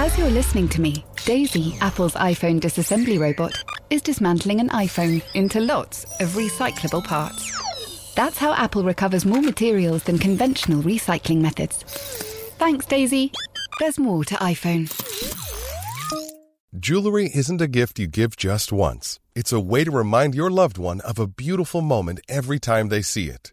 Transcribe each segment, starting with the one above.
As you're listening to me, Daisy, Apple's iPhone disassembly robot, is dismantling an iPhone into lots of recyclable parts. That's how Apple recovers more materials than conventional recycling methods. Thanks, Daisy. There's more to iPhone. Jewelry isn't a gift you give just once. It's a way to remind your loved one of a beautiful moment every time they see it.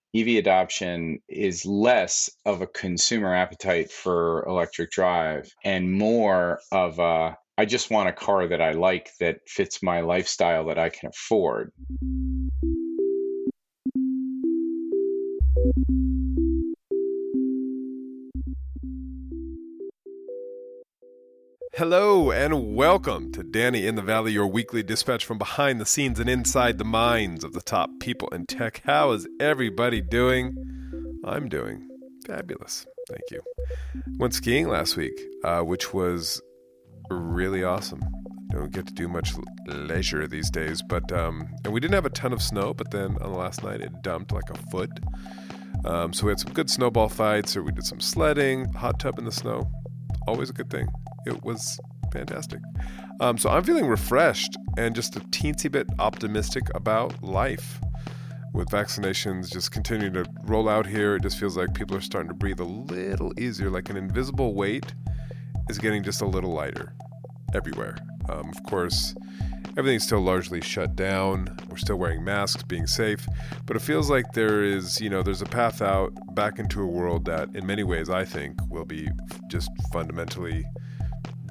EV adoption is less of a consumer appetite for electric drive and more of a, I just want a car that I like that fits my lifestyle that I can afford. Hello and welcome to Danny in the Valley, your weekly dispatch from behind the scenes and inside the minds of the top people in tech. How is everybody doing? I'm doing fabulous. Thank you. Went skiing last week, which was really awesome. Don't get to do much leisure these days, but and we didn't have a ton of snow, but then on the last night it dumped like a foot. So we had some good snowball fights, or we did some sledding, hot tub in the snow. Always a good thing. It was fantastic. So I'm feeling refreshed and just a teensy bit optimistic about life. With vaccinations just continuing to roll out here, it just feels like people are starting to breathe a little easier, like an invisible weight is getting just a little lighter everywhere. Of course, everything's still largely shut down. We're still wearing masks, being safe, but it feels like there is, you know, there's a path out back into a world that in many ways I think will be just fundamentally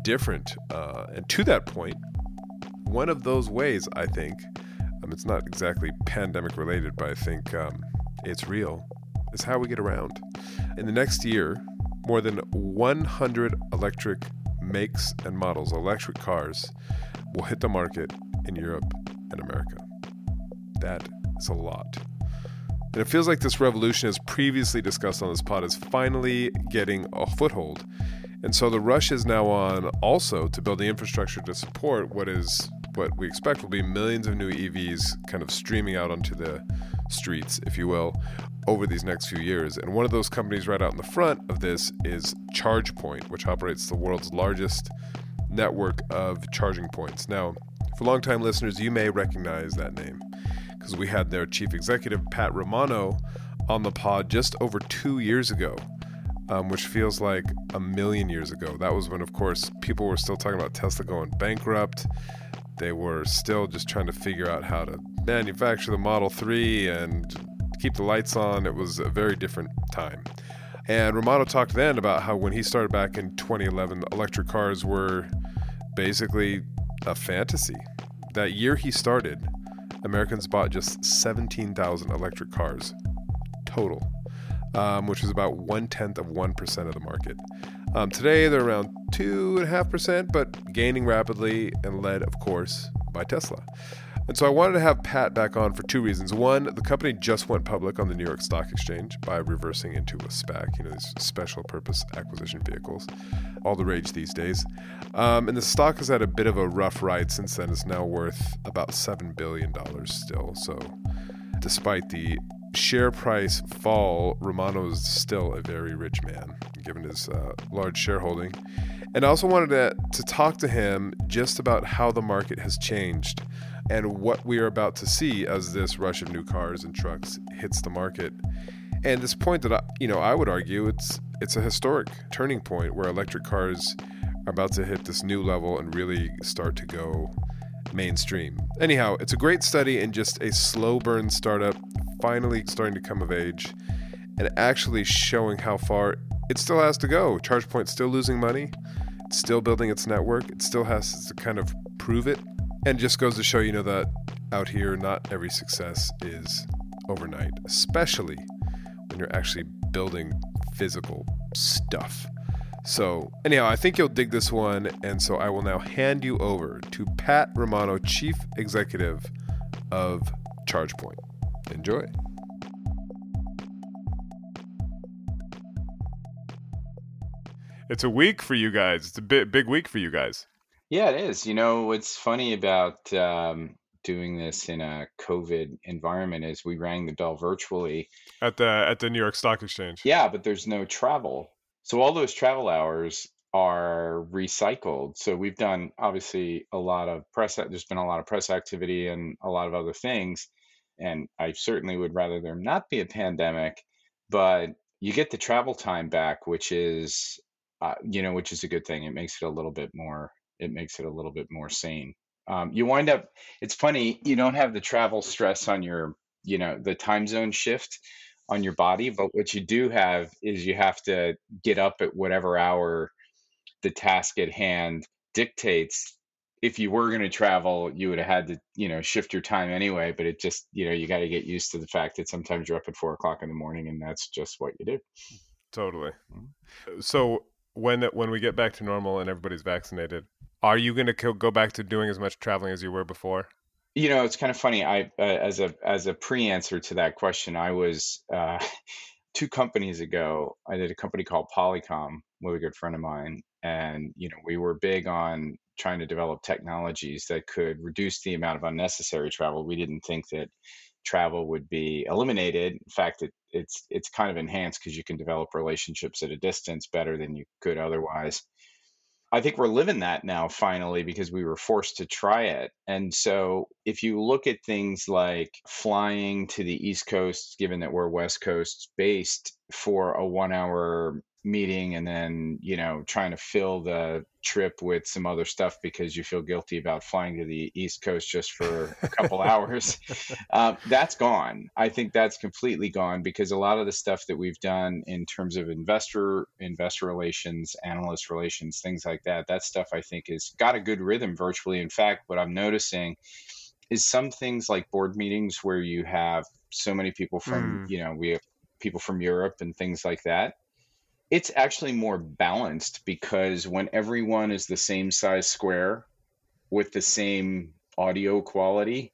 different. And to that point, one of those ways, I think, it's not exactly pandemic related, but I think it's real, is how we get around. In the next year, more than 100 electric makes and models, electric cars, will hit the market in Europe and America. That is a lot. And it feels like this revolution, as previously discussed on this pod, is finally getting a foothold. And so the rush is now on also to build the infrastructure to support what we expect will be millions of new EVs kind of streaming out onto the streets, if you will, over these next few years. And one of those companies right out in the front of this is ChargePoint, which operates the world's largest network of charging points. Now, for longtime listeners, you may recognize that name because we had their chief executive, Pat Romano, on the pod just over 2 years ago. Which feels like a million years ago. That was when, of course, people were still talking about Tesla going bankrupt. They were still just trying to figure out how to manufacture the Model 3 and keep the lights on. It was a very different time. And Romano talked then about how when he started back in 2011, electric cars were basically a fantasy. That year he started, Americans bought just 17,000 electric cars total. Which is about 0.1% of the market. Today, they're around 2.5%, but gaining rapidly and led, of course, by Tesla. And so I wanted to have Pat back on for two reasons. One, the company just went public on the New York Stock Exchange by reversing into a SPAC, you know, these special purpose acquisition vehicles, all the rage these days. And the stock has had a bit of a rough ride since then. It's now worth about $7 billion still. So despite the share price fall, Romano is still a very rich man, given his large shareholding. And I also wanted to talk to him just about how the market has changed and what we are about to see as this rush of new cars and trucks hits the market. And this point that I would argue it's a historic turning point where electric cars are about to hit this new level and really start to go mainstream. Anyhow, it's a great study and just a slow burn startup finally starting to come of age and actually showing how far it still has to go. ChargePoint's still losing money, it's still building its network, it still has to kind of prove it. And it just goes to show, you know, that out here, not every success is overnight, especially when you're actually building physical stuff. So anyhow, I think you'll dig this one, and so I will now hand you over to Pat Romano, Chief Executive of ChargePoint. Enjoy. It's a week for you guys. It's a big week for you guys. Yeah, it is. You know, what's funny about doing this in a COVID environment is we rang the bell virtually at the New York Stock Exchange. Yeah, but there's no travel. So all those travel hours are recycled. So we've done obviously a lot of press. There's been a lot of press activity and a lot of other things. And I certainly would rather there not be a pandemic, but you get the travel time back, which is a good thing. It makes it a little bit more sane. You wind up, it's funny, you don't have the travel stress on your, the time zone shift on your body, but what you do have is you have to get up at whatever hour the task at hand dictates. If you were going to travel, you would have had to, shift your time anyway, but it just, you got to get used to the fact that sometimes you're up at 4:00 in the morning and that's just what you do. Totally. So when we get back to normal and everybody's vaccinated, are you going to go back to doing as much traveling as you were before? It's kind of funny. I, as a pre-answer to that question, I was, 2 companies ago, I did a company called Polycom with a good friend of mine. And, we were big on trying to develop technologies that could reduce the amount of unnecessary travel. We didn't think that travel would be eliminated. In fact, it's kind of enhanced because you can develop relationships at a distance better than you could otherwise. I think we're living that now finally because we were forced to try it. And so if you look at things like flying to the East Coast, given that we're West Coast based, for a 1-hour meeting and then, trying to fill the trip with some other stuff because you feel guilty about flying to the East Coast just for a couple hours, that's gone. I think that's completely gone because a lot of the stuff that we've done in terms of investor relations, analyst relations, things like that, that stuff I think has got a good rhythm virtually. In fact, what I'm noticing is some things like board meetings where you have so many people from, we have people from Europe and things like that. It's actually more balanced because when everyone is the same size square with the same audio quality,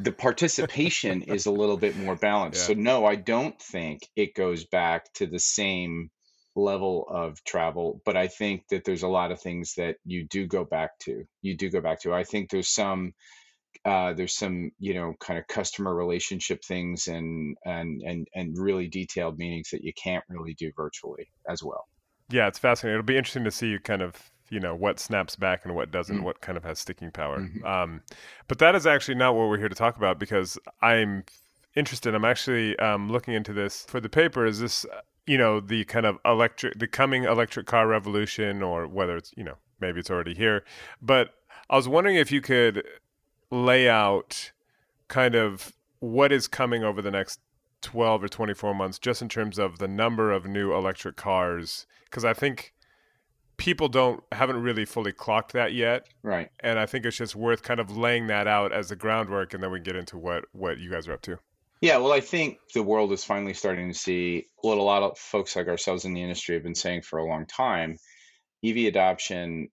the participation is a little bit more balanced. Yeah. So no, I don't think it goes back to the same level of travel, but I think that there's a lot of things that you do go back to. I think there's some kind of customer relationship things and really detailed meetings that you can't really do virtually as well. Yeah, it's fascinating. It'll be interesting to see kind of what snaps back and what doesn't, what kind of has sticking power. Mm-hmm. But that is actually not what we're here to talk about because I'm interested. I'm actually looking into this for the paper. Is this the kind of the coming electric car revolution, or whether it's maybe it's already here? But I was wondering if you could lay out kind of what is coming over the next 12 or 24 months, just in terms of the number of new electric cars, because I think people haven't really fully clocked that yet. Right. And I think it's just worth kind of laying that out as the groundwork, and then we get into what you guys are up to. Yeah, well, I think the world is finally starting to see what a lot of folks like ourselves in the industry have been saying for a long time. EV adoption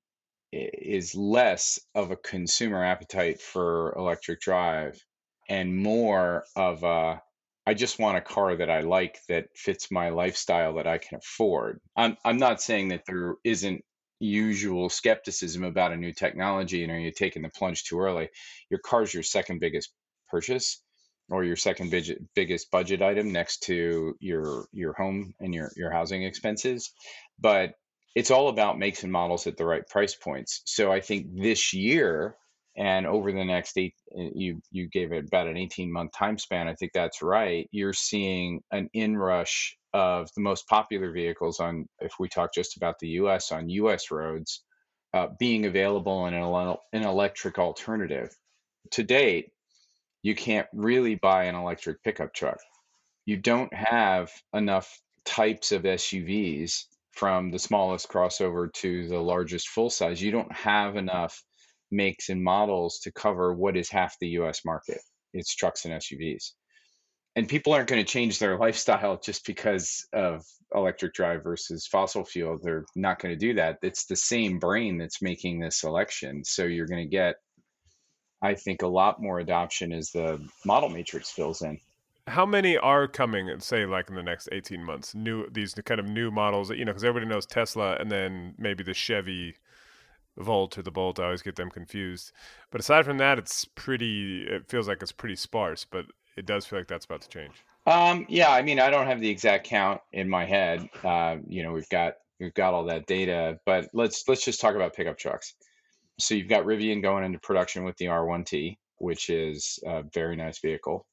is less of a consumer appetite for electric drive and more of a, I just want a car that I like that fits my lifestyle that I can afford. I'm not saying that there isn't usual skepticism about a new technology and are you taking the plunge too early. Your car's your second biggest purchase or your second biggest budget item next to your home and your housing expenses. But it's all about makes and models at the right price points. So I think this year and over the next you gave it about an 18-month time span. I think that's right. You're seeing an inrush of the most popular vehicles on, if we talk just about the U.S., on U.S. roads being available in an electric alternative. To date, you can't really buy an electric pickup truck. You don't have enough types of SUVs from the smallest crossover to the largest full size. You don't have enough makes and models to cover what is half the US market. It's trucks and SUVs. And people aren't going to change their lifestyle just because of electric drive versus fossil fuel. They're not going to do that. It's the same brain that's making this selection. So you're going to get, I think, a lot more adoption as the model matrix fills in. How many are coming, say, like in the next 18 months, new models that, you know, because everybody knows Tesla and then maybe the Chevy Volt or the Bolt. I always get them confused. But aside from that, it feels like it's pretty sparse, but it does feel like that's about to change. Yeah. I mean, I don't have the exact count in my head. We've got all that data, but let's just talk about pickup trucks. So you've got Rivian going into production with the R1T, which is a very nice vehicle.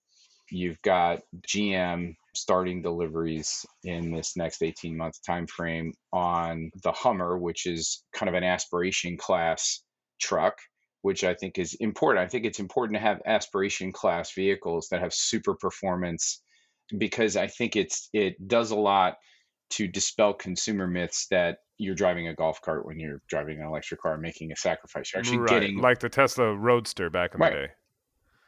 You've got GM starting deliveries in this next 18-month time frame on the Hummer, which is kind of an aspiration class truck, which I think is important. I think it's important to have aspiration class vehicles that have super performance, because I think it does a lot to dispel consumer myths that you're driving a golf cart when you're driving an electric car, making a sacrifice. You're actually getting like the Tesla Roadster back in the day.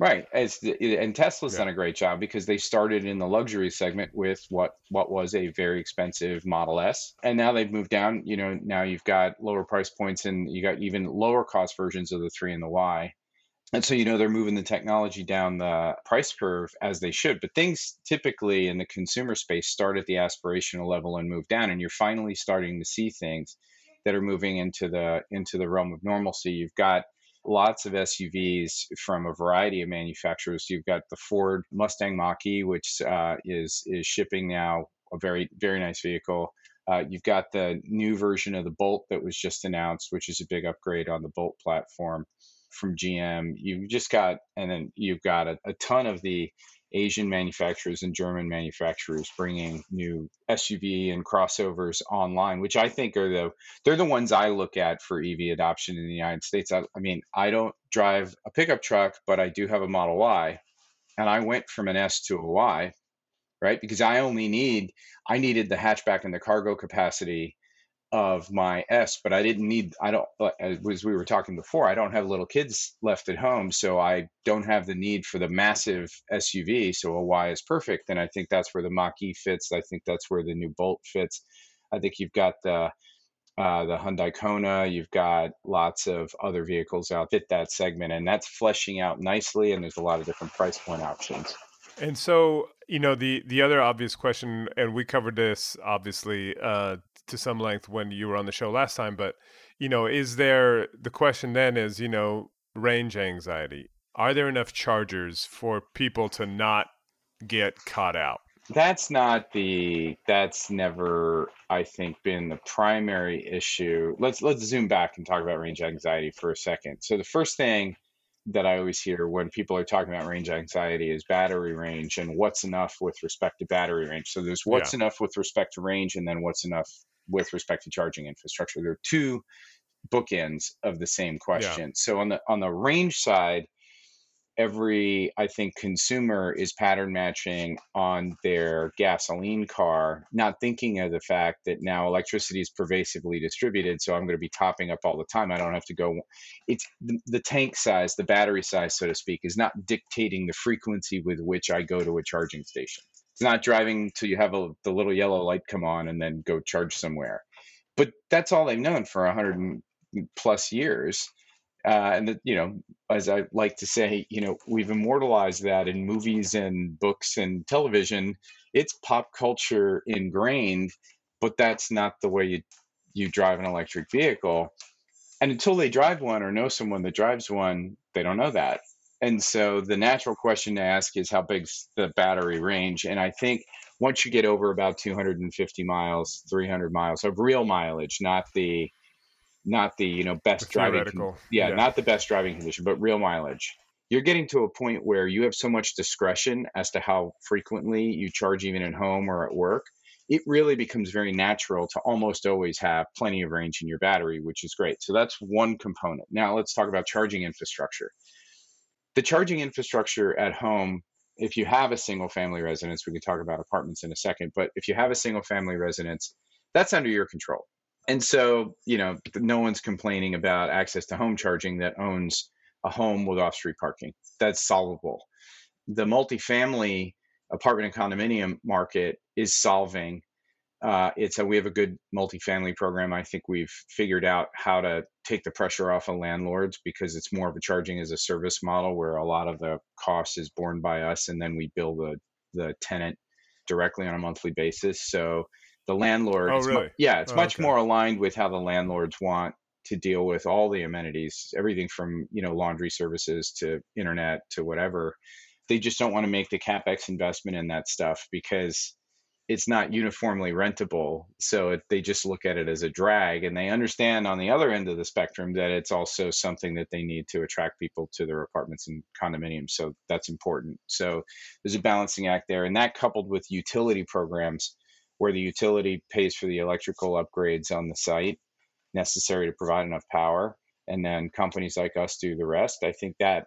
Right. And Tesla's done a great job because they started in the luxury segment with what was a very expensive Model S. And now they've moved down, you know, now you've got lower price points and you got even lower cost versions of the 3 and the Y. And so, you know, they're moving the technology down the price curve as they should. But things typically in the consumer space start at the aspirational level and move down. And you're finally starting to see things that are moving into the realm of normalcy. You've got lots of SUVs from a variety of manufacturers. You've got the Ford Mustang Mach-E, which is shipping now, a very, very nice vehicle. You've got the new version of the Bolt that was just announced, which is a big upgrade on the Bolt platform from GM. You've got a ton of the Asian manufacturers and German manufacturers bringing new SUV and crossovers online, which I think they're the ones I look at for EV adoption in the United States. I mean, I don't drive a pickup truck, but I do have a Model Y, and I went from an S to a Y, right? Because I needed the hatchback and the cargo capacity of my S, but as we were talking before, I don't have little kids left at home, so I don't have the need for the massive SUV. So a Y is perfect. And I think that's where the Mach-E fits. I think that's where the new Bolt fits. I think you've got the Hyundai Kona, you've got lots of other vehicles out that fit that segment, and that's fleshing out nicely. And there's a lot of different price point options. And so, you know, the other obvious question, and we covered this obviously to some length when you were on the show last time, but, you know, the question then is, you know, range anxiety. Are there enough chargers for people to not get caught out? That's never, I think, been the primary issue. Let's zoom back and talk about range anxiety for a second. So the first thing that I always hear when people are talking about range anxiety is battery range and what's enough with respect to battery range. So there's what's enough with respect to range, and then what's enough with respect to charging infrastructure. There are two bookends of the same question. Yeah. So on the range side, I think consumer is pattern matching on their gasoline car, not thinking of the fact that now electricity is pervasively distributed. So I'm going to be topping up all the time. I don't have to go. It's the tank size, the battery size, so to speak, is not dictating the frequency with which I go to a charging station. It's not driving till you have the little yellow light come on and then go charge somewhere. But that's all they've known for 100 plus years. As I like to say, you know, we've immortalized that in movies and books and television. It's pop culture ingrained, but that's not the way you drive an electric vehicle. And until they drive one or know someone that drives one, they don't know that. And so the natural question to ask is, how big's the battery range? And I think once you get over about 250 miles, 300 miles of real mileage, not the best driving condition, but real mileage, you're getting to a point where you have so much discretion as to how frequently you charge, even at home or at work. It really becomes very natural to almost always have plenty of range in your battery, which is great. So that's one component. Now let's talk about charging infrastructure. The charging infrastructure at home, if you have a single family residence, we can talk about apartments in a second, but if you have a single family residence, that's under your control. And so, you know, no one's complaining about access to home charging that owns a home with off-street parking. That's solvable. The multifamily apartment and condominium market is solving. We have a good multifamily program. I think we've figured out how to take the pressure off of landlords because it's more of a charging as a service model where a lot of the cost is borne by us, and then we bill the tenant directly on a monthly basis. So the landlord, it's much more aligned with how the landlords want to deal with all the amenities, everything from, you know, laundry services to internet to whatever. They just don't want to make the CapEx investment in that stuff because it's not uniformly rentable. So they just look at it as a drag, and they understand on the other end of the spectrum that it's also something that they need to attract people to their apartments and condominiums. So that's important. So there's a balancing act there. And that coupled with utility programs where the utility pays for the electrical upgrades on the site necessary to provide enough power. And then companies like us do the rest. I think that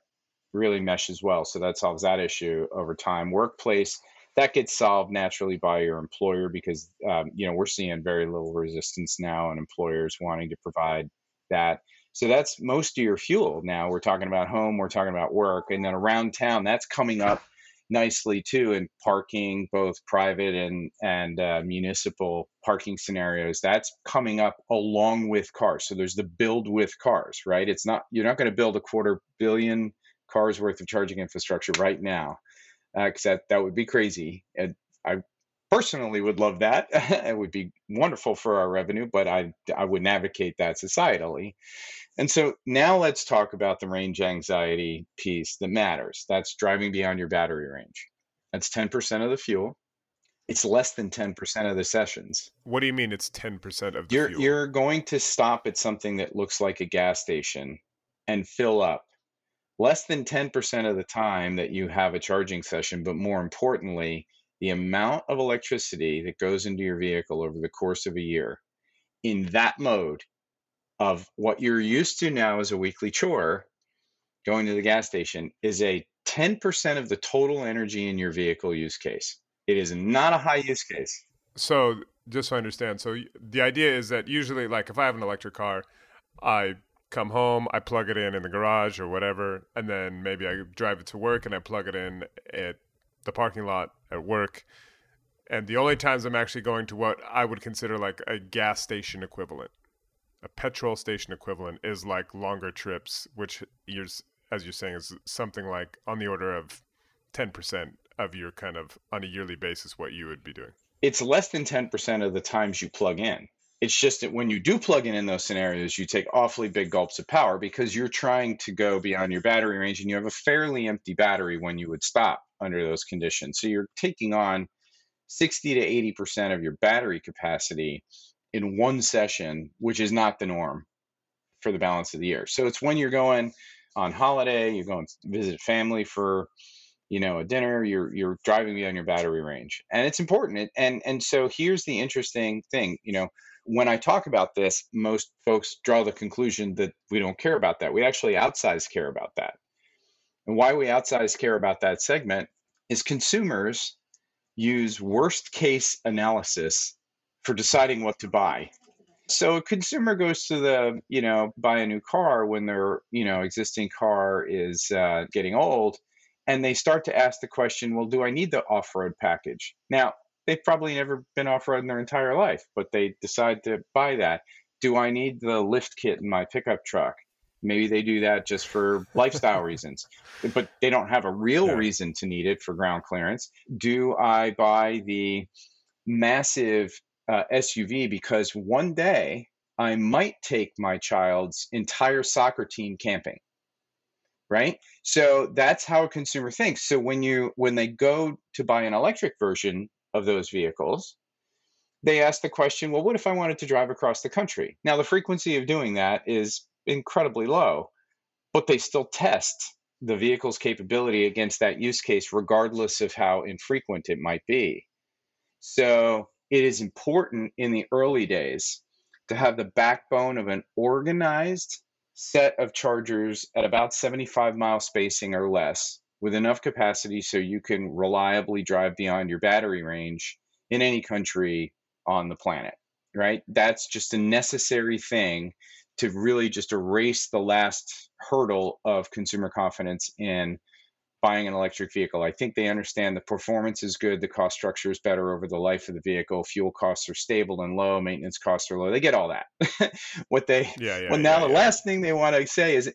really meshes well. So that solves that issue over time. Workplace, that gets solved naturally by your employer because, we're seeing very little resistance now and employers wanting to provide that. So that's most of your fuel now. We're talking about home, we're talking about work, and then around town, that's coming up nicely too in parking, both private and municipal parking scenarios. That's coming up along with cars. So there's the build with cars, right? You're not going to build a $250,000,000 cars worth of charging infrastructure right now. Because that would be crazy. And I personally would love that. It would be wonderful for our revenue, but I wouldn't advocate that societally. And so now let's talk about the range anxiety piece that matters. That's driving beyond your battery range. That's 10% of the fuel. It's less than 10% of the sessions. What do you mean it's 10% of the fuel? You're going to stop at something that looks like a gas station and fill up. Less than 10% of the time that you have a charging session, but more importantly, the amount of electricity that goes into your vehicle over the course of a year in that mode of what you're used to now as a weekly chore, going to the gas station, is a 10% of the total energy in your vehicle use case. It is not a high use case. So just so I understand, so the idea is that usually, like if I have an electric car, I come home, I plug it in the garage or whatever, and then maybe I drive it to work and I plug it in at the parking lot at work. And the only times I'm actually going to what I would consider like a gas station equivalent, a petrol station equivalent, is like longer trips, which as you're saying is something like on the order of 10% of your kind of on a yearly basis what you would be doing. It's less than 10% of the times you plug in. It's just that when you do plug in those scenarios, you take awfully big gulps of power because you're trying to go beyond your battery range, and you have a fairly empty battery when you would stop under those conditions. So you're taking on 60 to 80% of your battery capacity in one session, which is not the norm for the balance of the year. So it's when you're going on holiday, you're going to visit family for a dinner, you're driving beyond your battery range. And it's important. And so here's the interesting thing, when I talk about this, most folks draw the conclusion that we don't care about that. We actually outsize care about that. And why we outsize care about that segment is consumers use worst case analysis for deciding what to buy. So a consumer goes to buy a new car when their, existing car is getting old, and they start to ask the question, well, do I need the off-road package? Now, they've probably never been off-road in their entire life, but they decide to buy that. Do I need the lift kit in my pickup truck? Maybe they do that just for lifestyle reasons, but they don't have a real reason to need it for ground clearance. Do I buy the massive SUV because one day I might take my child's entire soccer team camping? Right? So that's how a consumer thinks. So when they go to buy an electric version of those vehicles, they ask the question, well, what if I wanted to drive across the country? Now, the frequency of doing that is incredibly low, but they still test the vehicle's capability against that use case, regardless of how infrequent it might be. So it is important in the early days to have the backbone of an organized set of chargers at about 75-mile spacing or less, with enough capacity so you can reliably drive beyond your battery range in any country on the planet, right? That's just a necessary thing to really just erase the last hurdle of consumer confidence in buying an electric vehicle. I think they understand the performance is good, the cost structure is better over the life of the vehicle, fuel costs are stable and low, maintenance costs are low. They get all that. Last thing they want to say is,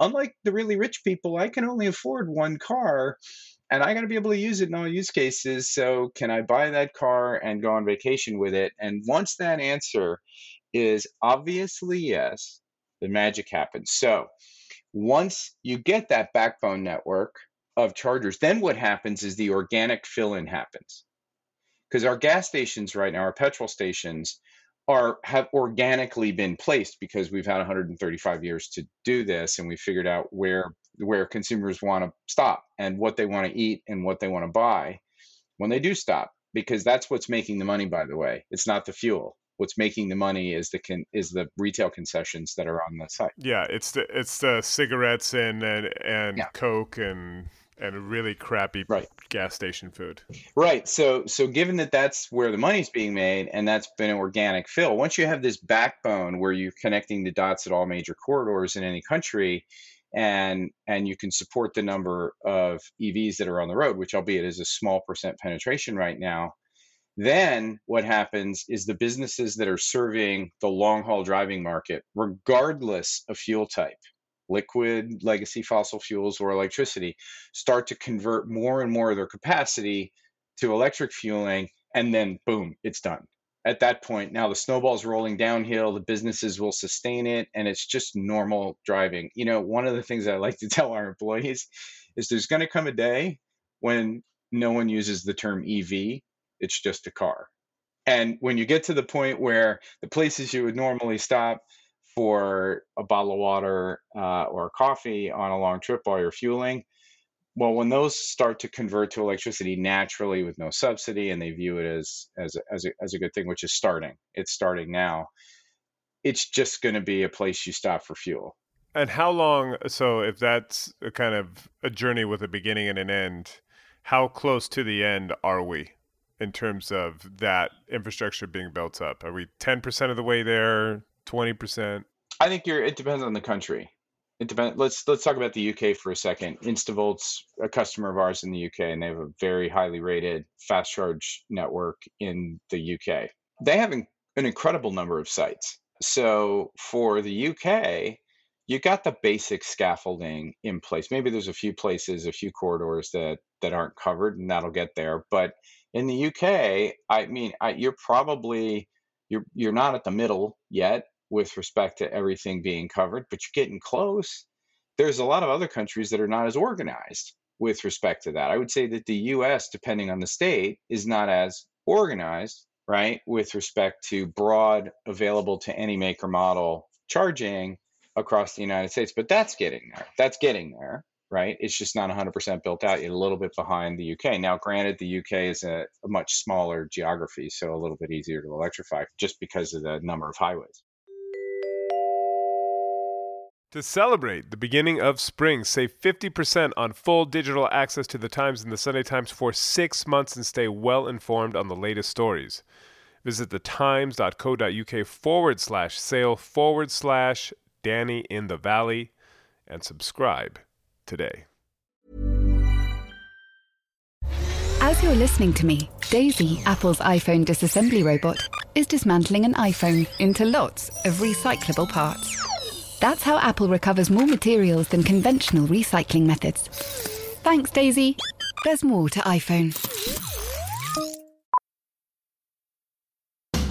unlike the really rich people, I can only afford one car, and I got to be able to use it in all use cases. So can I buy that car and go on vacation with it? And once that answer is obviously yes, the magic happens. So once you get that backbone network of chargers, then what happens is the organic fill-in happens. Because our gas stations right now, our petrol stations, have organically been placed because we've had 135 years to do this, and we figured out where consumers want to stop and what they want to eat and what they want to buy when they do stop, because that's what's making the money, by the way. It's not the fuel. What's making the money is the retail concessions that are on the site. Yeah, it's the cigarettes and Coke and really crappy gas station food. Right. So given that that's where the money's being made and that's been an organic fill, once you have this backbone where you're connecting the dots at all major corridors in any country, and you can support the number of EVs that are on the road, which albeit is a small percent penetration right now, then what happens is the businesses that are serving the long-haul driving market, regardless of fuel type, liquid, legacy fossil fuels, or electricity, start to convert more and more of their capacity to electric fueling, and then boom, it's done. At that point, now the snowball's rolling downhill, the businesses will sustain it, and it's just normal driving. You know, one of the things I like to tell our employees is there's going to come a day when no one uses the term EV, it's just a car. And when you get to the point where the places you would normally stop for a bottle of water or coffee on a long trip while you're fueling, well, when those start to convert to electricity naturally with no subsidy, and they view it as a good thing, which is starting. It's starting now. It's just going to be a place you stop for fuel. And how long, so if that's a kind of a journey with a beginning and an end, how close to the end are we in terms of that infrastructure being built up? Are we 10% of the way there? 20%? I think it depends on the country. It depends. Let's talk about the UK for a second. InstaVolt's a customer of ours in the UK, and they have a very highly rated fast charge network in the UK. They have an incredible number of sites. So for the UK, you got the basic scaffolding in place. Maybe there's a few places, a few corridors that aren't covered, and that'll get there. But in the UK, I mean, you're not at the middle yet with respect to everything being covered, but you're getting close. There's a lot of other countries that are not as organized with respect to that. I would say that the US, depending on the state, is not as organized, right, with respect to broad, available to any make or model charging across the United States, but that's getting there. Right? It's just not 100% built out yet, a little bit behind the UK. Now, granted, the UK is a much smaller geography, so a little bit easier to electrify just because of the number of highways. To celebrate the beginning of spring, save 50% on full digital access to The Times and The Sunday Times for 6 months and stay well informed on the latest stories. Visit thetimes.co.uk/sale/Danny in the Valley and subscribe today. As you're listening to me, Daisy, Apple's iPhone disassembly robot, is dismantling an iPhone into lots of recyclable parts. That's how Apple recovers more materials than conventional recycling methods. Thanks, Daisy. There's more to iPhone.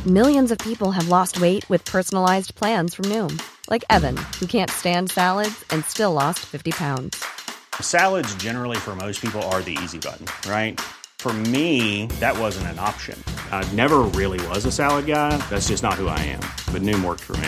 Millions of people have lost weight with personalized plans from Noom. Like Evan, who can't stand salads and still lost 50 pounds. Salads generally for most people are the easy button, right? For me, that wasn't an option. I never really was a salad guy. That's just not who I am. But Noom worked for me.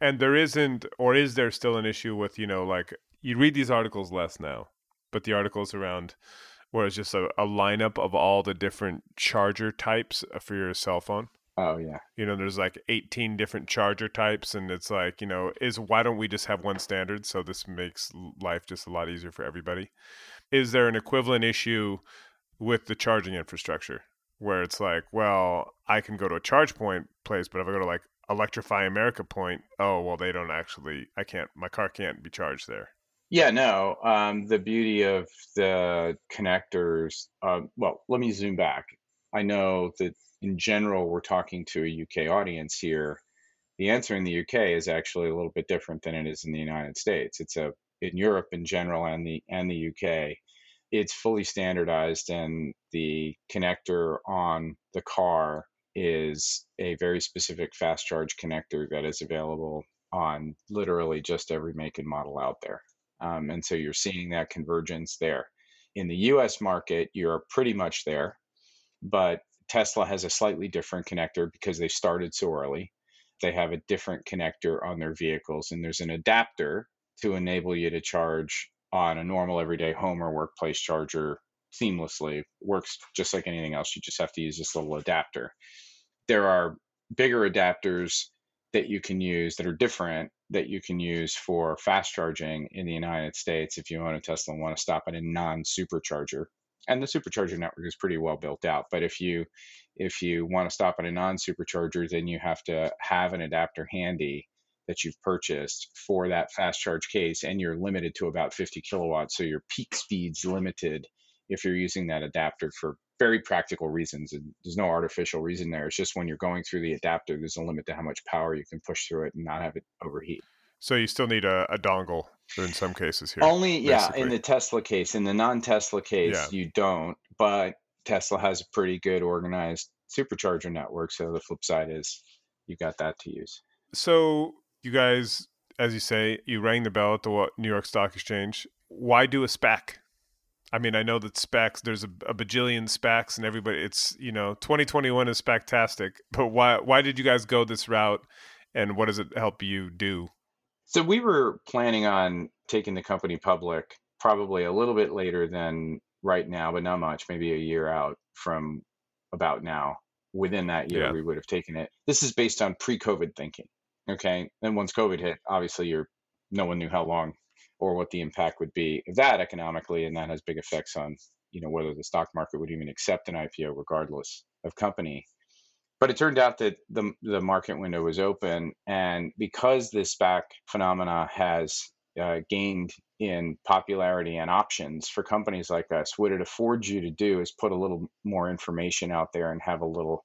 And there isn't, or is there still an issue with, you know, like, you read these articles less now, but the articles around where it's just a lineup of all the different charger types for your cell phone. Oh, yeah. You know, there's like 18 different charger types, and it's like, you know, why don't we just have one standard? So this makes life just a lot easier for everybody. Is there an equivalent issue with the charging infrastructure where it's like, well, I can go to a ChargePoint place, but if I go to like Electrify America point, oh, well, they don't actually, my car can't be charged there. Yeah, no. The beauty of the connectors, well, let me zoom back. I know that in general, we're talking to a UK audience here. The answer in the UK is actually a little bit different than it is in the United States. In Europe in general and the UK, it's fully standardized, and the connector on the car is a very specific fast charge connector that is available on literally just every make and model out there. And so you're seeing that convergence there. In the US market, you're pretty much there, but Tesla has a slightly different connector because they started so early. They have a different connector on their vehicles, and there's an adapter to enable you to charge on a normal everyday home or workplace charger seamlessly. Works just like anything else. You just have to use this little adapter. There are bigger adapters that you can use that are different that you can use for fast charging in the United States if you own a Tesla and want to stop at a non-supercharger. And the supercharger network is pretty well built out. But if you want to stop at a non-supercharger, then you have to have an adapter handy that you've purchased for that fast charge case, and you're limited to about 50 kilowatts. So your peak speed's limited if you're using that adapter for very practical reasons. And there's no artificial reason there. It's just when you're going through the adapter, there's a limit to how much power you can push through it and not have it overheat. So you still need a dongle in some cases here. Only, basically. Yeah, in the Tesla case. In the non-Tesla case, You don't. But Tesla has a pretty good organized supercharger network. So the flip side is you got that to use. So you guys, as you say, you rang the bell at the New York Stock Exchange. Why do a SPAC? I mean, I know that SPACs, there's a bajillion SPACs and everybody, it's, you know, 2021 is SPACtastic, but why did you guys go this route, and what does it help you do? So we were planning on taking the company public probably a little bit later than right now, but not much, maybe a year out from about now. Within that year, We would have taken it. This is based on pre-COVID thinking, okay? Then once COVID hit, obviously no one knew how long or what the impact would be of that economically, and that has big effects on, you know, whether the stock market would even accept an IPO regardless of company. But it turned out that the market window was open, and because this SPAC phenomena has gained in popularity and options for companies like us, what it affords you to do is put a little more information out there and have a little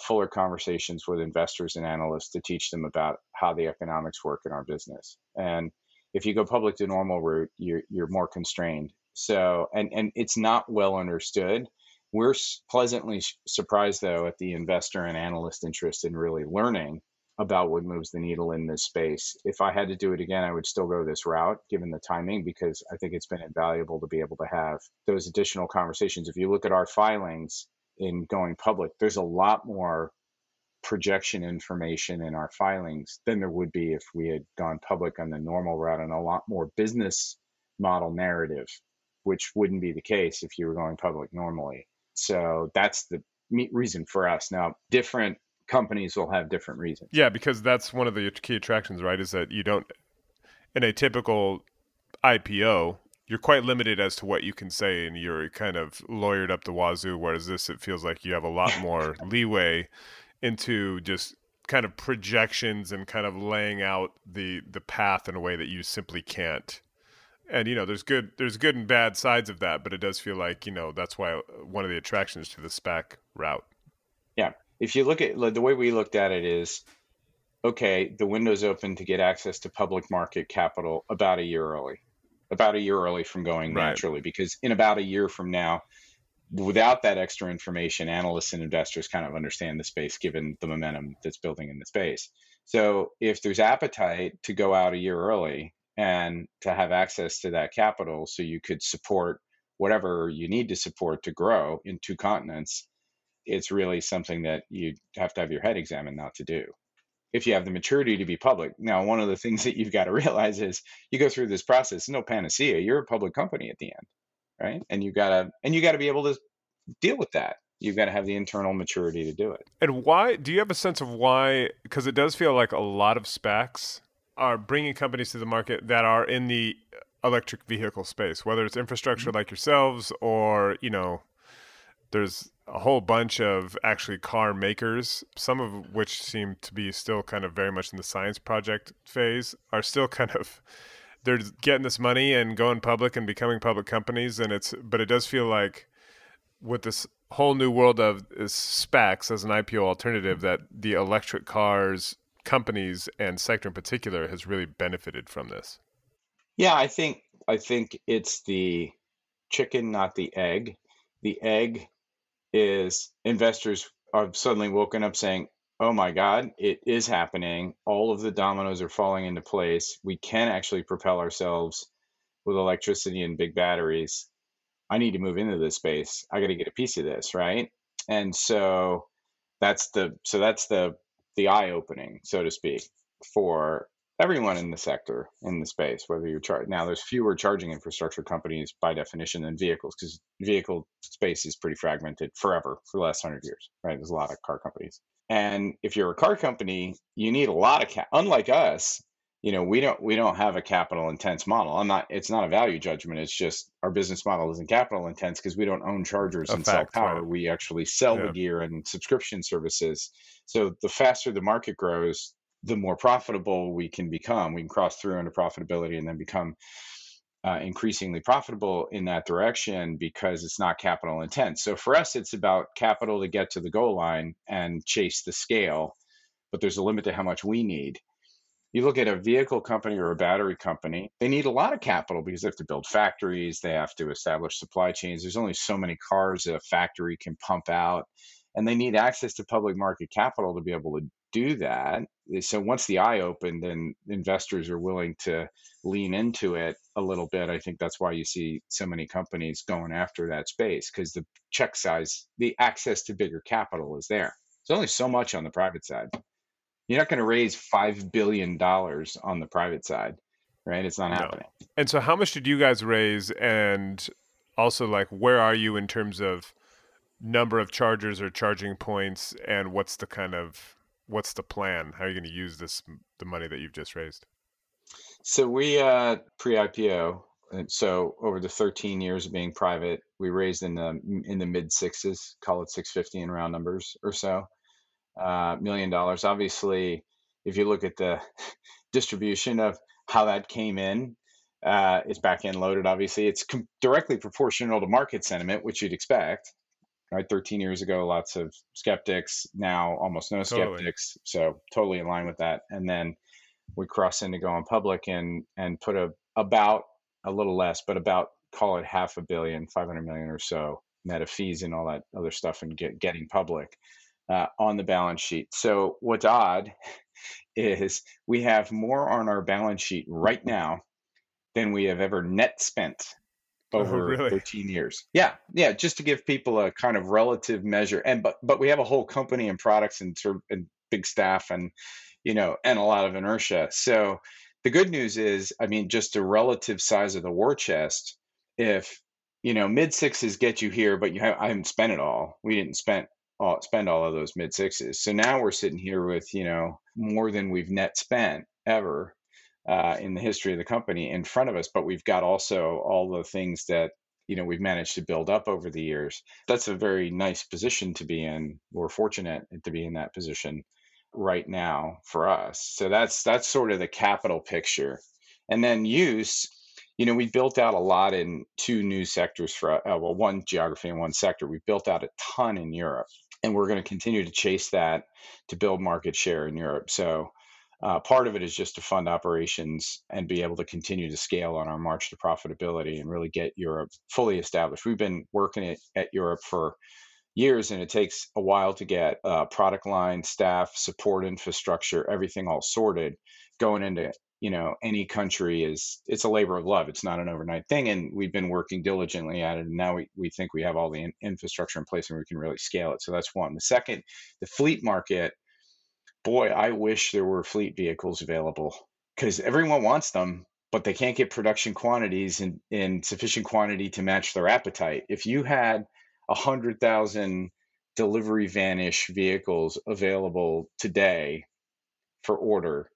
fuller conversations with investors and analysts to teach them about how the economics work in our business. And if you go public the normal route, you're more constrained. So, and it's not well understood. We're pleasantly surprised, though, at the investor and analyst interest in really learning about what moves the needle in this space. If I had to do it again, I would still go this route, given the timing, because I think it's been invaluable to be able to have those additional conversations. If you look at our filings in going public, there's a lot more projection information in our filings than there would be if we had gone public on the normal route, and a lot more business model narrative, which wouldn't be the case if you were going public normally. So that's the reason for us. Now, different companies will have different reasons. Yeah, because that's one of the key attractions, right? Is that you don't, in a typical IPO, you're quite limited as to what you can say, and you're kind of lawyered up the wazoo, whereas this, it feels like you have a lot more leeway into just kind of projections and kind of laying out the path in a way that you simply can't. And, you know, there's good and bad sides of that, but it does feel like, you know, that's why one of the attractions to the SPAC route. Yeah. If you look at the way we looked at it is, okay, the window's open to get access to public market capital about a year early from going naturally, because in about a year from now, without that extra information, analysts and investors kind of understand the space given the momentum that's building in the space. So if there's appetite to go out a year early and to have access to that capital so you could support whatever you need to support to grow in two continents, it's really something that you have to have your head examined not to do. if you have the maturity to be public. Now, one of the things that you've got to realize is you go through this process, no panacea. You're a public company at the end, right? And you got to be able to deal with that. You've got to have the internal maturity to do it. And why, do you have a sense of why, because it does feel like a lot of SPACs are bringing companies to the market that are in the electric vehicle space, whether it's infrastructure like yourselves or, you know, there's a whole bunch of actually car makers, some of which seem to be still kind of very much in the science project phase, are still kind of, they're getting this money and going public and becoming public companies. And it's, but it does feel like with this whole new world of SPACs as an IPO alternative, that the electric cars companies and sector in particular has really benefited from this. Yeah, I think it's the chicken, not the egg. The egg is investors are suddenly woken up saying, oh my God, it is happening. All of the dominoes are falling into place. We can actually propel ourselves with electricity and big batteries. I need to move into this space. I got to get a piece of this, right? And so that's the eye-opening, so to speak, for everyone in the sector, in the space, whether you're charging. Now, there's fewer charging infrastructure companies by definition than vehicles, because vehicle space is pretty fragmented forever for the last 100 years, right? There's a lot of car companies. And if you're a car company, you need a lot of unlike us, you know, we don't have a capital intense model. It's not a value judgment. It's just our business model isn't capital intense because we don't own chargers and sell power. Right. We actually sell the gear and subscription services. So the faster the market grows, the more profitable we can become. We can cross through into profitability and then become increasingly profitable in that direction because it's not capital intense. So for us, it's about capital to get to the goal line and chase the scale, but there's a limit to how much we need. You look at a vehicle company or a battery company, they need a lot of capital because they have to build factories, they have to establish supply chains. There's only so many cars that a factory can pump out, and they need access to public market capital to be able to do that. So once the eye opened and investors are willing to lean into it a little bit, I think that's why you see so many companies going after that space, because the check size, the access to bigger capital is there. There's only so much on the private side. You're not going to raise $5 billion on the private side, right? It's not happening. And so how much did you guys raise? And also, like, where are you in terms of number of chargers or charging points, and what's the plan? How are you going to use the money that you've just raised? So we pre-IPO, and so over the 13 years of being private, we raised in the mid sixes, call it 650 in round numbers or so, $1 million. Obviously, if you look at the distribution of how that came in, it's back end loaded. Obviously, it's directly proportional to market sentiment, which you'd expect. Right, 13 years ago, lots of skeptics, now almost no skeptics. Totally. So totally in line with that. And then we cross into going public and put about call it $500 million, $500 million or so net of fees and all that other stuff and getting public on the balance sheet. So what's odd is we have more on our balance sheet right now than we have ever net spent over 13 years. Yeah. Just to give people a kind of relative measure. And, but we have a whole company and products and big staff and, you know, and a lot of inertia. So the good news is, I mean, just the relative size of the war chest, if, you know, mid sixes get you here, but I haven't spent it all. We didn't spend all of those mid sixes. So now we're sitting here with, you know, more than we've net spent ever in the history of the company in front of us, but we've got also all the things that, you know, we've managed to build up over the years. That's a very nice position to be in. We're fortunate to be in that position right now for us. So that's sort of the capital picture. And then use, you know, we built out a lot in two new sectors one geography and one sector. We built out a ton in Europe, and we're going to continue to chase that to build market share in Europe. So part of it is just to fund operations and be able to continue to scale on our march to profitability and really get Europe fully established. We've been working at Europe for years, and it takes a while to get product line, staff, support infrastructure, everything all sorted. Going into, you know, any country it's a labor of love. It's not an overnight thing, and we've been working diligently at it. And now we think we have all the infrastructure in place, and we can really scale it. So that's one. The second, the fleet market. boy, I wish there were fleet vehicles available, because everyone wants them, but they can't get production quantities in sufficient quantity to match their appetite. If you had 100,000 delivery vanish vehicles available today for order,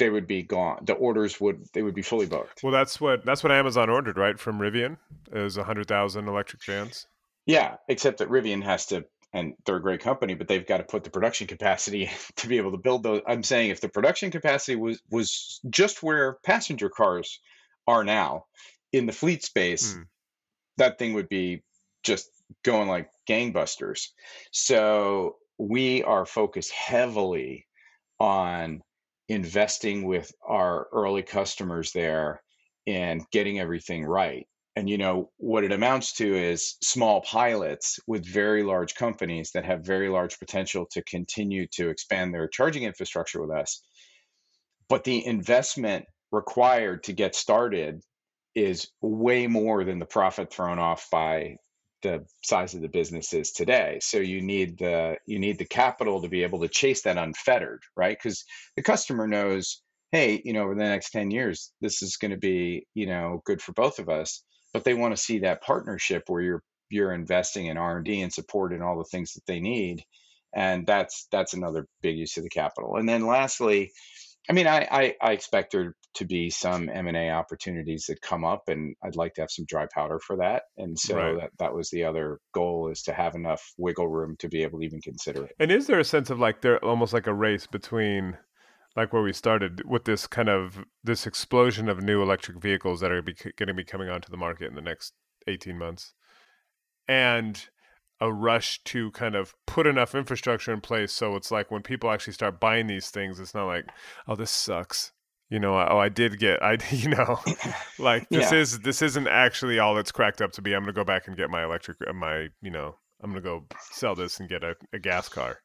they would be gone. The orders would be fully booked. Well, that's what Amazon ordered, right? From Rivian is 100,000 electric vans. Yeah, except that Rivian has to, and they're a great company, but they've got to put the production capacity to be able to build those. I'm saying if the production capacity was just where passenger cars are now in the fleet space, that thing would be just going like gangbusters. So we are focused heavily on investing with our early customers there and getting everything right. And, you know, what it amounts to is small pilots with very large companies that have very large potential to continue to expand their charging infrastructure with us. But the investment required to get started is way more than the profit thrown off by the size of the businesses today. So you need the capital to be able to chase that unfettered, right? Because the customer knows, hey, you know, over the next 10 years, this is going to be, you know, good for both of us. But they want to see that partnership where you're investing in R&D and support and all the things that they need. And that's another big use of the capital. And then lastly, I mean, I expect there to be some M&A opportunities that come up, and I'd like to have some dry powder for that. And so right. that was the other goal, is to have enough wiggle room to be able to even consider it. And is there a sense of like, they're almost like a race between like where we started with this kind of this explosion of new electric vehicles that are going to be coming onto the market in the next 18 months, and a rush to kind of put enough infrastructure in place so it's like when people actually start buying these things, it's not like, oh, this sucks, you know, oh, this isn't actually all it's cracked up to be. I'm gonna go back and get my electric, my, you know, I'm gonna go sell this and get a gas car.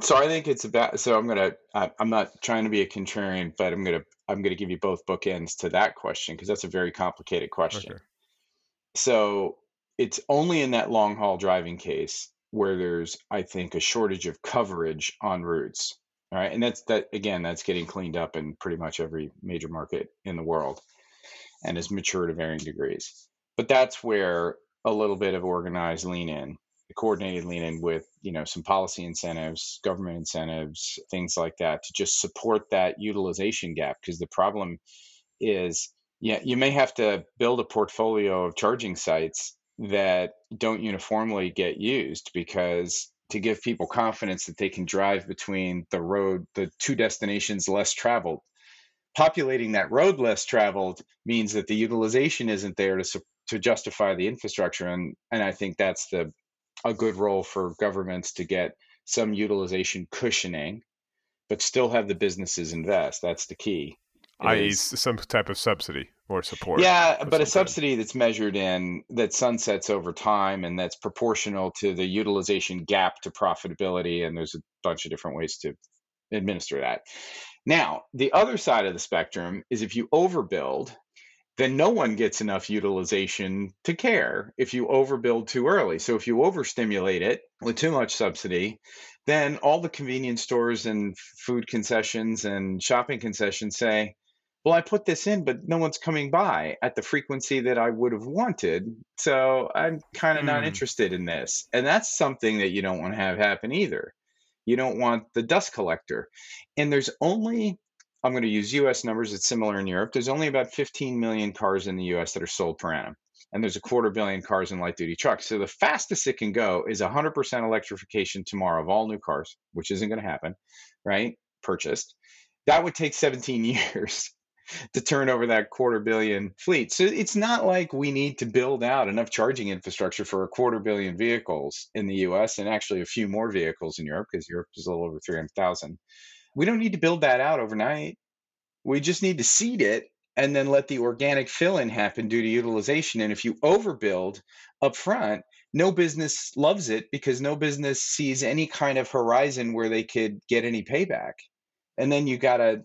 So I think it's about, so I'm not trying to be a contrarian, but I'm gonna give you both bookends to that question, because that's a very complicated question. Okay. So it's only in that long haul driving case where there's, I think, a shortage of coverage on routes. All right. And that's getting cleaned up in pretty much every major market in the world and is mature to varying degrees. But that's where a little bit of organized lean in, coordinated lean in with, you know, some policy incentives, government incentives, things like that to just support that utilization gap. Because the problem is, yeah, you may have to build a portfolio of charging sites that don't uniformly get used, because to give people confidence that they can drive between the road, the two destinations less traveled, populating that road less traveled means that the utilization isn't there to justify the infrastructure. And I think that's a good role for governments to get some utilization cushioning, but still have the businesses invest. That's the key. I.e. some type of subsidy or support. Yeah, but a subsidy that's measured in, that sunsets over time, and that's proportional to the utilization gap to profitability. And there's a bunch of different ways to administer that. Now, the other side of the spectrum is if you overbuild, then no one gets enough utilization to care if you overbuild too early. So if you overstimulate it with too much subsidy, then all the convenience stores and food concessions and shopping concessions say, well, I put this in, but no one's coming by at the frequency that I would have wanted. So I'm kind of not interested in this. And that's something that you don't want to have happen either. You don't want the dust collector. And there's only, I'm going to use US numbers, it's similar in Europe, there's only about 15 million cars in the US that are sold per annum. And there's 250,000 cars in light duty trucks. So the fastest it can go is 100% electrification tomorrow of all new cars, which isn't going to happen, right? Purchased. That would take 17 years. To turn over that 250,000 fleet. So it's not like we need to build out enough charging infrastructure for 250,000 vehicles in the US, and actually a few more vehicles in Europe, because Europe is a little over 300,000. We don't need to build that out overnight. We just need to seed it and then let the organic fill-in happen due to utilization. And if you overbuild up front, no business loves it, because no business sees any kind of horizon where they could get any payback. And then you've got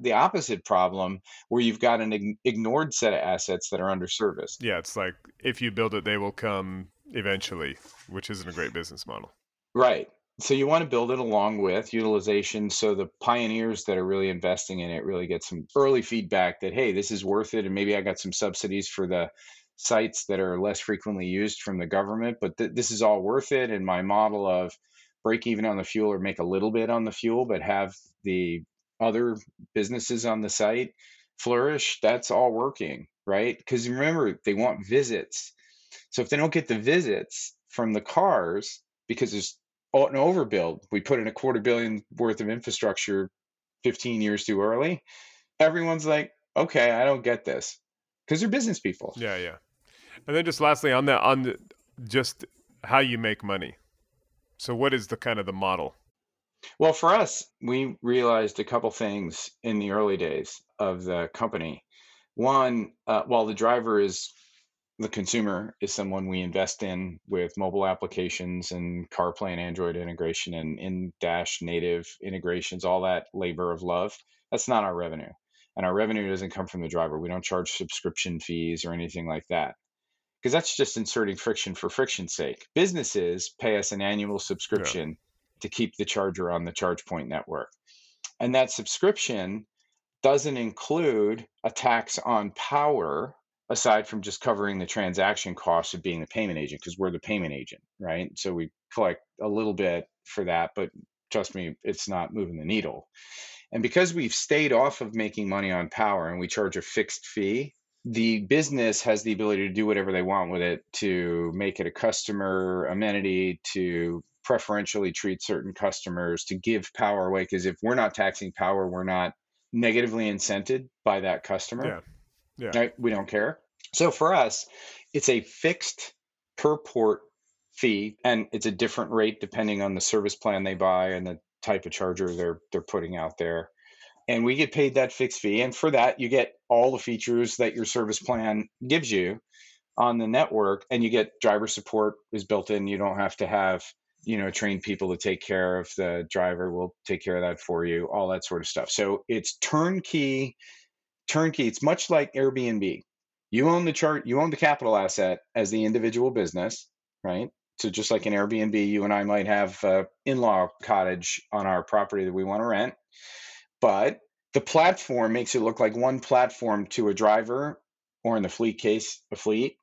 the opposite problem where you've got an ignored set of assets that are underserviced. Yeah, it's like if you build it, they will come eventually, which isn't a great business model. Right. So you want to build it along with utilization, so the pioneers that are really investing in it really get some early feedback that, hey, this is worth it. And maybe I got some subsidies for the sites that are less frequently used from the government, but this is all worth it. And my model of break even on the fuel, or make a little bit on the fuel, but have the other businesses on the site flourish, that's all working, right? Because remember, they want visits. So if they don't get the visits from the cars, because there's an overbuild, we put in $250 million worth of infrastructure 15 years too early, everyone's like, okay, I don't get this, because they're business people. Yeah. And then just lastly on that, just how you make money. So what is the kind of the model? Well, for us, we realized a couple things in the early days of the company. One, while the driver is the consumer, is someone we invest in with mobile applications and CarPlay and Android integration and in-dash native integrations, all that labor of love. That's not our revenue. And our revenue doesn't come from the driver. We don't charge subscription fees or anything like that, because that's just inserting friction for friction's sake. Businesses pay us an annual subscription to keep the charger on the ChargePoint network. And that subscription doesn't include a tax on power, aside from just covering the transaction costs of being the payment agent, because we're the payment agent, right? So we collect a little bit for that, but trust me, it's not moving the needle. And because we've stayed off of making money on power and we charge a fixed fee, the business has the ability to do whatever they want with it, to make it a customer amenity, to preferentially treat certain customers, to give power away, because if we're not taxing power, we're not negatively incented by that customer. Yeah. Right? We don't care. So for us, it's a fixed per port fee, and it's a different rate depending on the service plan they buy and the type of charger they're putting out there. And we get paid that fixed fee. And for that, you get all the features that your service plan gives you on the network, and you get driver support is built in. You don't have to have, trained people to take care of the driver. We'll take care of that for you, all that sort of stuff. So it's turnkey. It's much like Airbnb. You own the chart, you own the capital asset as the individual business, right? So just like an Airbnb, you and I might have an in-law cottage on our property that we want to rent, but the platform makes it look like one platform to a driver, or in the fleet case, a fleet,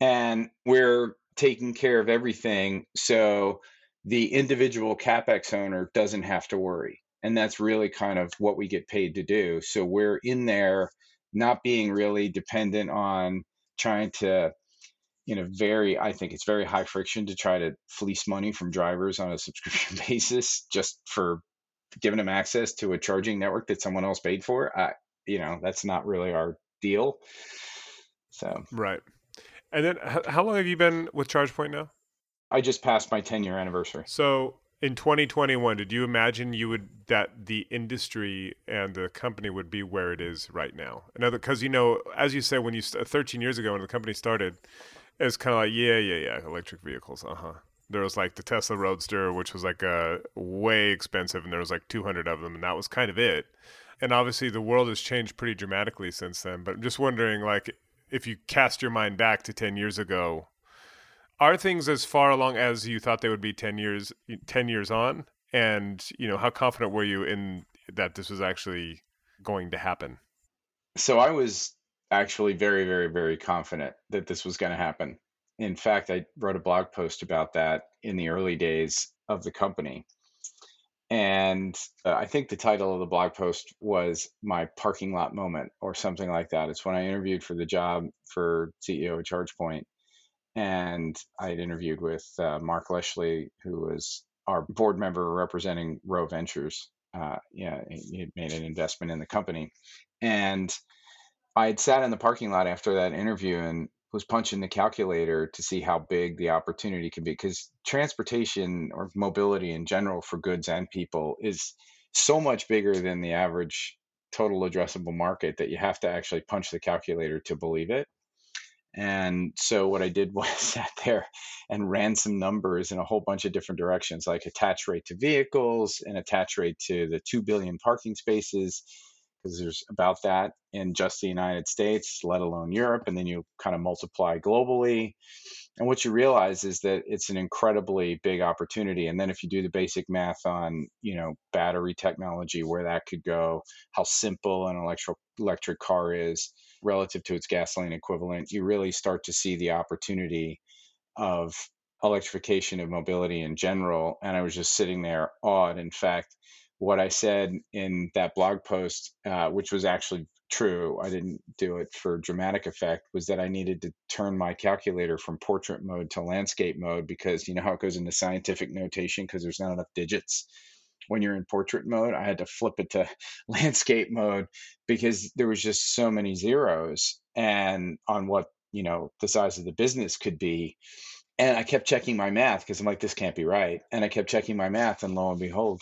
and we're taking care of everything. So the individual CapEx owner doesn't have to worry. And that's really kind of what we get paid to do. So we're in there not being really dependent on trying to, I think it's very high friction to try to fleece money from drivers on a subscription basis just for giving them access to a charging network that someone else paid for. That's not really our deal. So. Right. And then how long have you been with ChargePoint now? I just passed my 10-year anniversary. So in 2021, did you imagine that the industry and the company would be where it is right now? Another, because as you say, when you 13 years ago when the company started, it was kind of like electric vehicles. There was like the Tesla Roadster, which was like way expensive, and there was like 200 of them, and that was kind of it. And obviously, the world has changed pretty dramatically since then. But I'm just wondering, like, if you cast your mind back to 10 years ago. Are things as far along as you thought they would be 10 years on? And, how confident were you in that this was actually going to happen? So I was actually very, very, very confident that this was going to happen. In fact, I wrote a blog post about that in the early days of the company. And I think the title of the blog post was My Parking Lot Moment or something like that. It's when I interviewed for the job for CEO of ChargePoint. And I had interviewed with Mark Leschley, who was our board member representing Rho Ventures. He had made an investment in the company. And I had sat in the parking lot after that interview and was punching the calculator to see how big the opportunity can be, because transportation or mobility in general for goods and people is so much bigger than the average total addressable market that you have to actually punch the calculator to believe it. And so what I did was sat there and ran some numbers in a whole bunch of different directions, like attach rate to vehicles and attach rate to the 2 billion parking spaces, because there's about that in just the United States, let alone Europe. And then you kind of multiply globally And what you realize is that it's an incredibly big opportunity. And then if you do the basic math on, you know, battery technology, where that could go, how simple an electric car is relative to its gasoline equivalent, you really start to see the opportunity of electrification of mobility in general. And I was just sitting there awed. In fact, what I said in that blog post, which was actually true, I didn't do it for dramatic effect, was that I needed to turn my calculator from portrait mode to landscape mode, because you know how it goes into scientific notation because there's not enough digits when you're in portrait mode. I had to flip it to landscape mode because there was just so many zeros and on what, you know, the size of the business could be. And I kept checking my math because I'm like, this can't be right. And I kept checking my math, and lo and behold,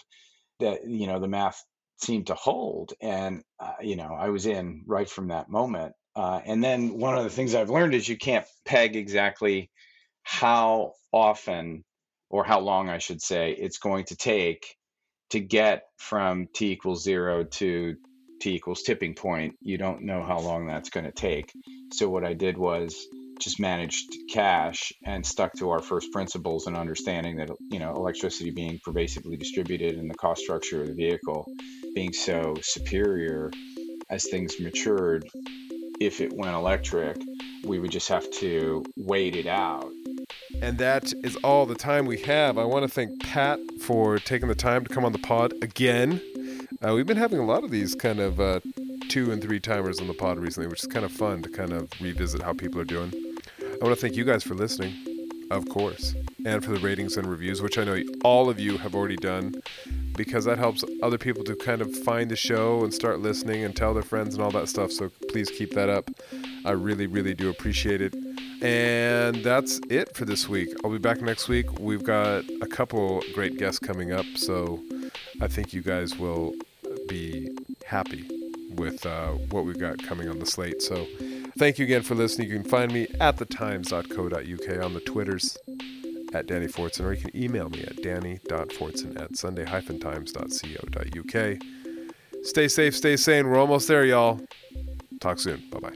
that, you know, the math seemed to hold. And, you know, I was in right from that moment. And then one of the things I've learned is you can't peg exactly how often, or how long, I should say, it's going to take to get from T = 0 to T = tipping point. You don't know how long that's going to take. So what I did was just managed cash and stuck to our first principles and understanding that, you know, electricity being pervasively distributed and the cost structure of the vehicle being so superior as things matured, if it went electric, we would just have to wait it out. And that is all the time we have. I want to thank Pat for taking the time to come on the pod again. We've been having a lot of these kind of 2- and 3-timers on the pod recently, which is kind of fun to kind of revisit how people are doing. I want to thank you guys for listening, of course, and for the ratings and reviews, which I know all of you have already done, because that helps other people to kind of find the show and start listening and tell their friends and all that stuff. So please keep that up. I really, really do appreciate it. And that's it for this week. I'll be back next week. We've got a couple great guests coming up, so I think you guys will be happy with what we've got coming on the slate. So thank you again for listening. You can find me at thetimes.co.uk, on the Twitters at Danny Fortson, or you can email me at danny.fortson@sunday-times.co.uk. Stay safe, stay sane. We're almost there, y'all. Talk soon. Bye-bye.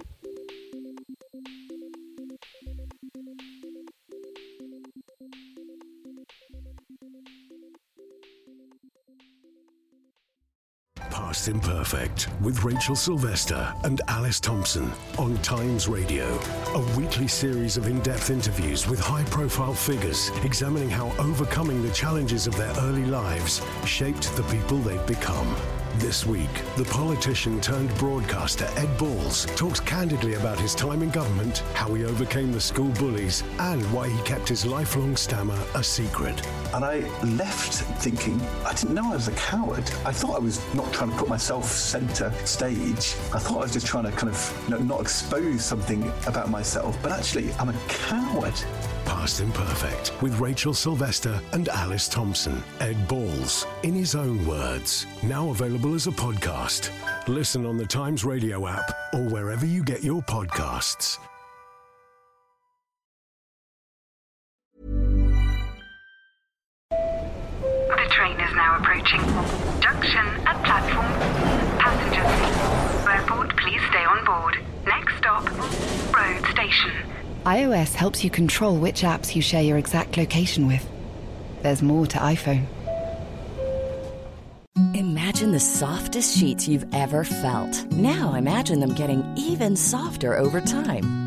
Past Imperfect with Rachel Sylvester and Alice Thompson on Times Radio, a weekly series of in-depth interviews with high-profile figures examining how overcoming the challenges of their early lives shaped the people they've become. This week, the politician turned broadcaster Ed Balls talks candidly about his time in government, how he overcame the school bullies, and why he kept his lifelong stammer a secret. And I left thinking, I didn't know I was a coward. I thought I was not trying to put myself center stage. I thought I was just trying to kind of, you know, not expose something about myself, but actually I'm a coward. Past Imperfect with Rachel Sylvester and Alice Thompson. Ed Balls, in his own words. Now available as a podcast. Listen on the Times Radio app or wherever you get your podcasts. The train is now approaching. Junction at platform. Passengers, airport, please stay on board. Next stop, Road Station. iOS helps you control which apps you share your exact location with. There's more to iPhone. Imagine the softest sheets you've ever felt. Now imagine them getting even softer over time.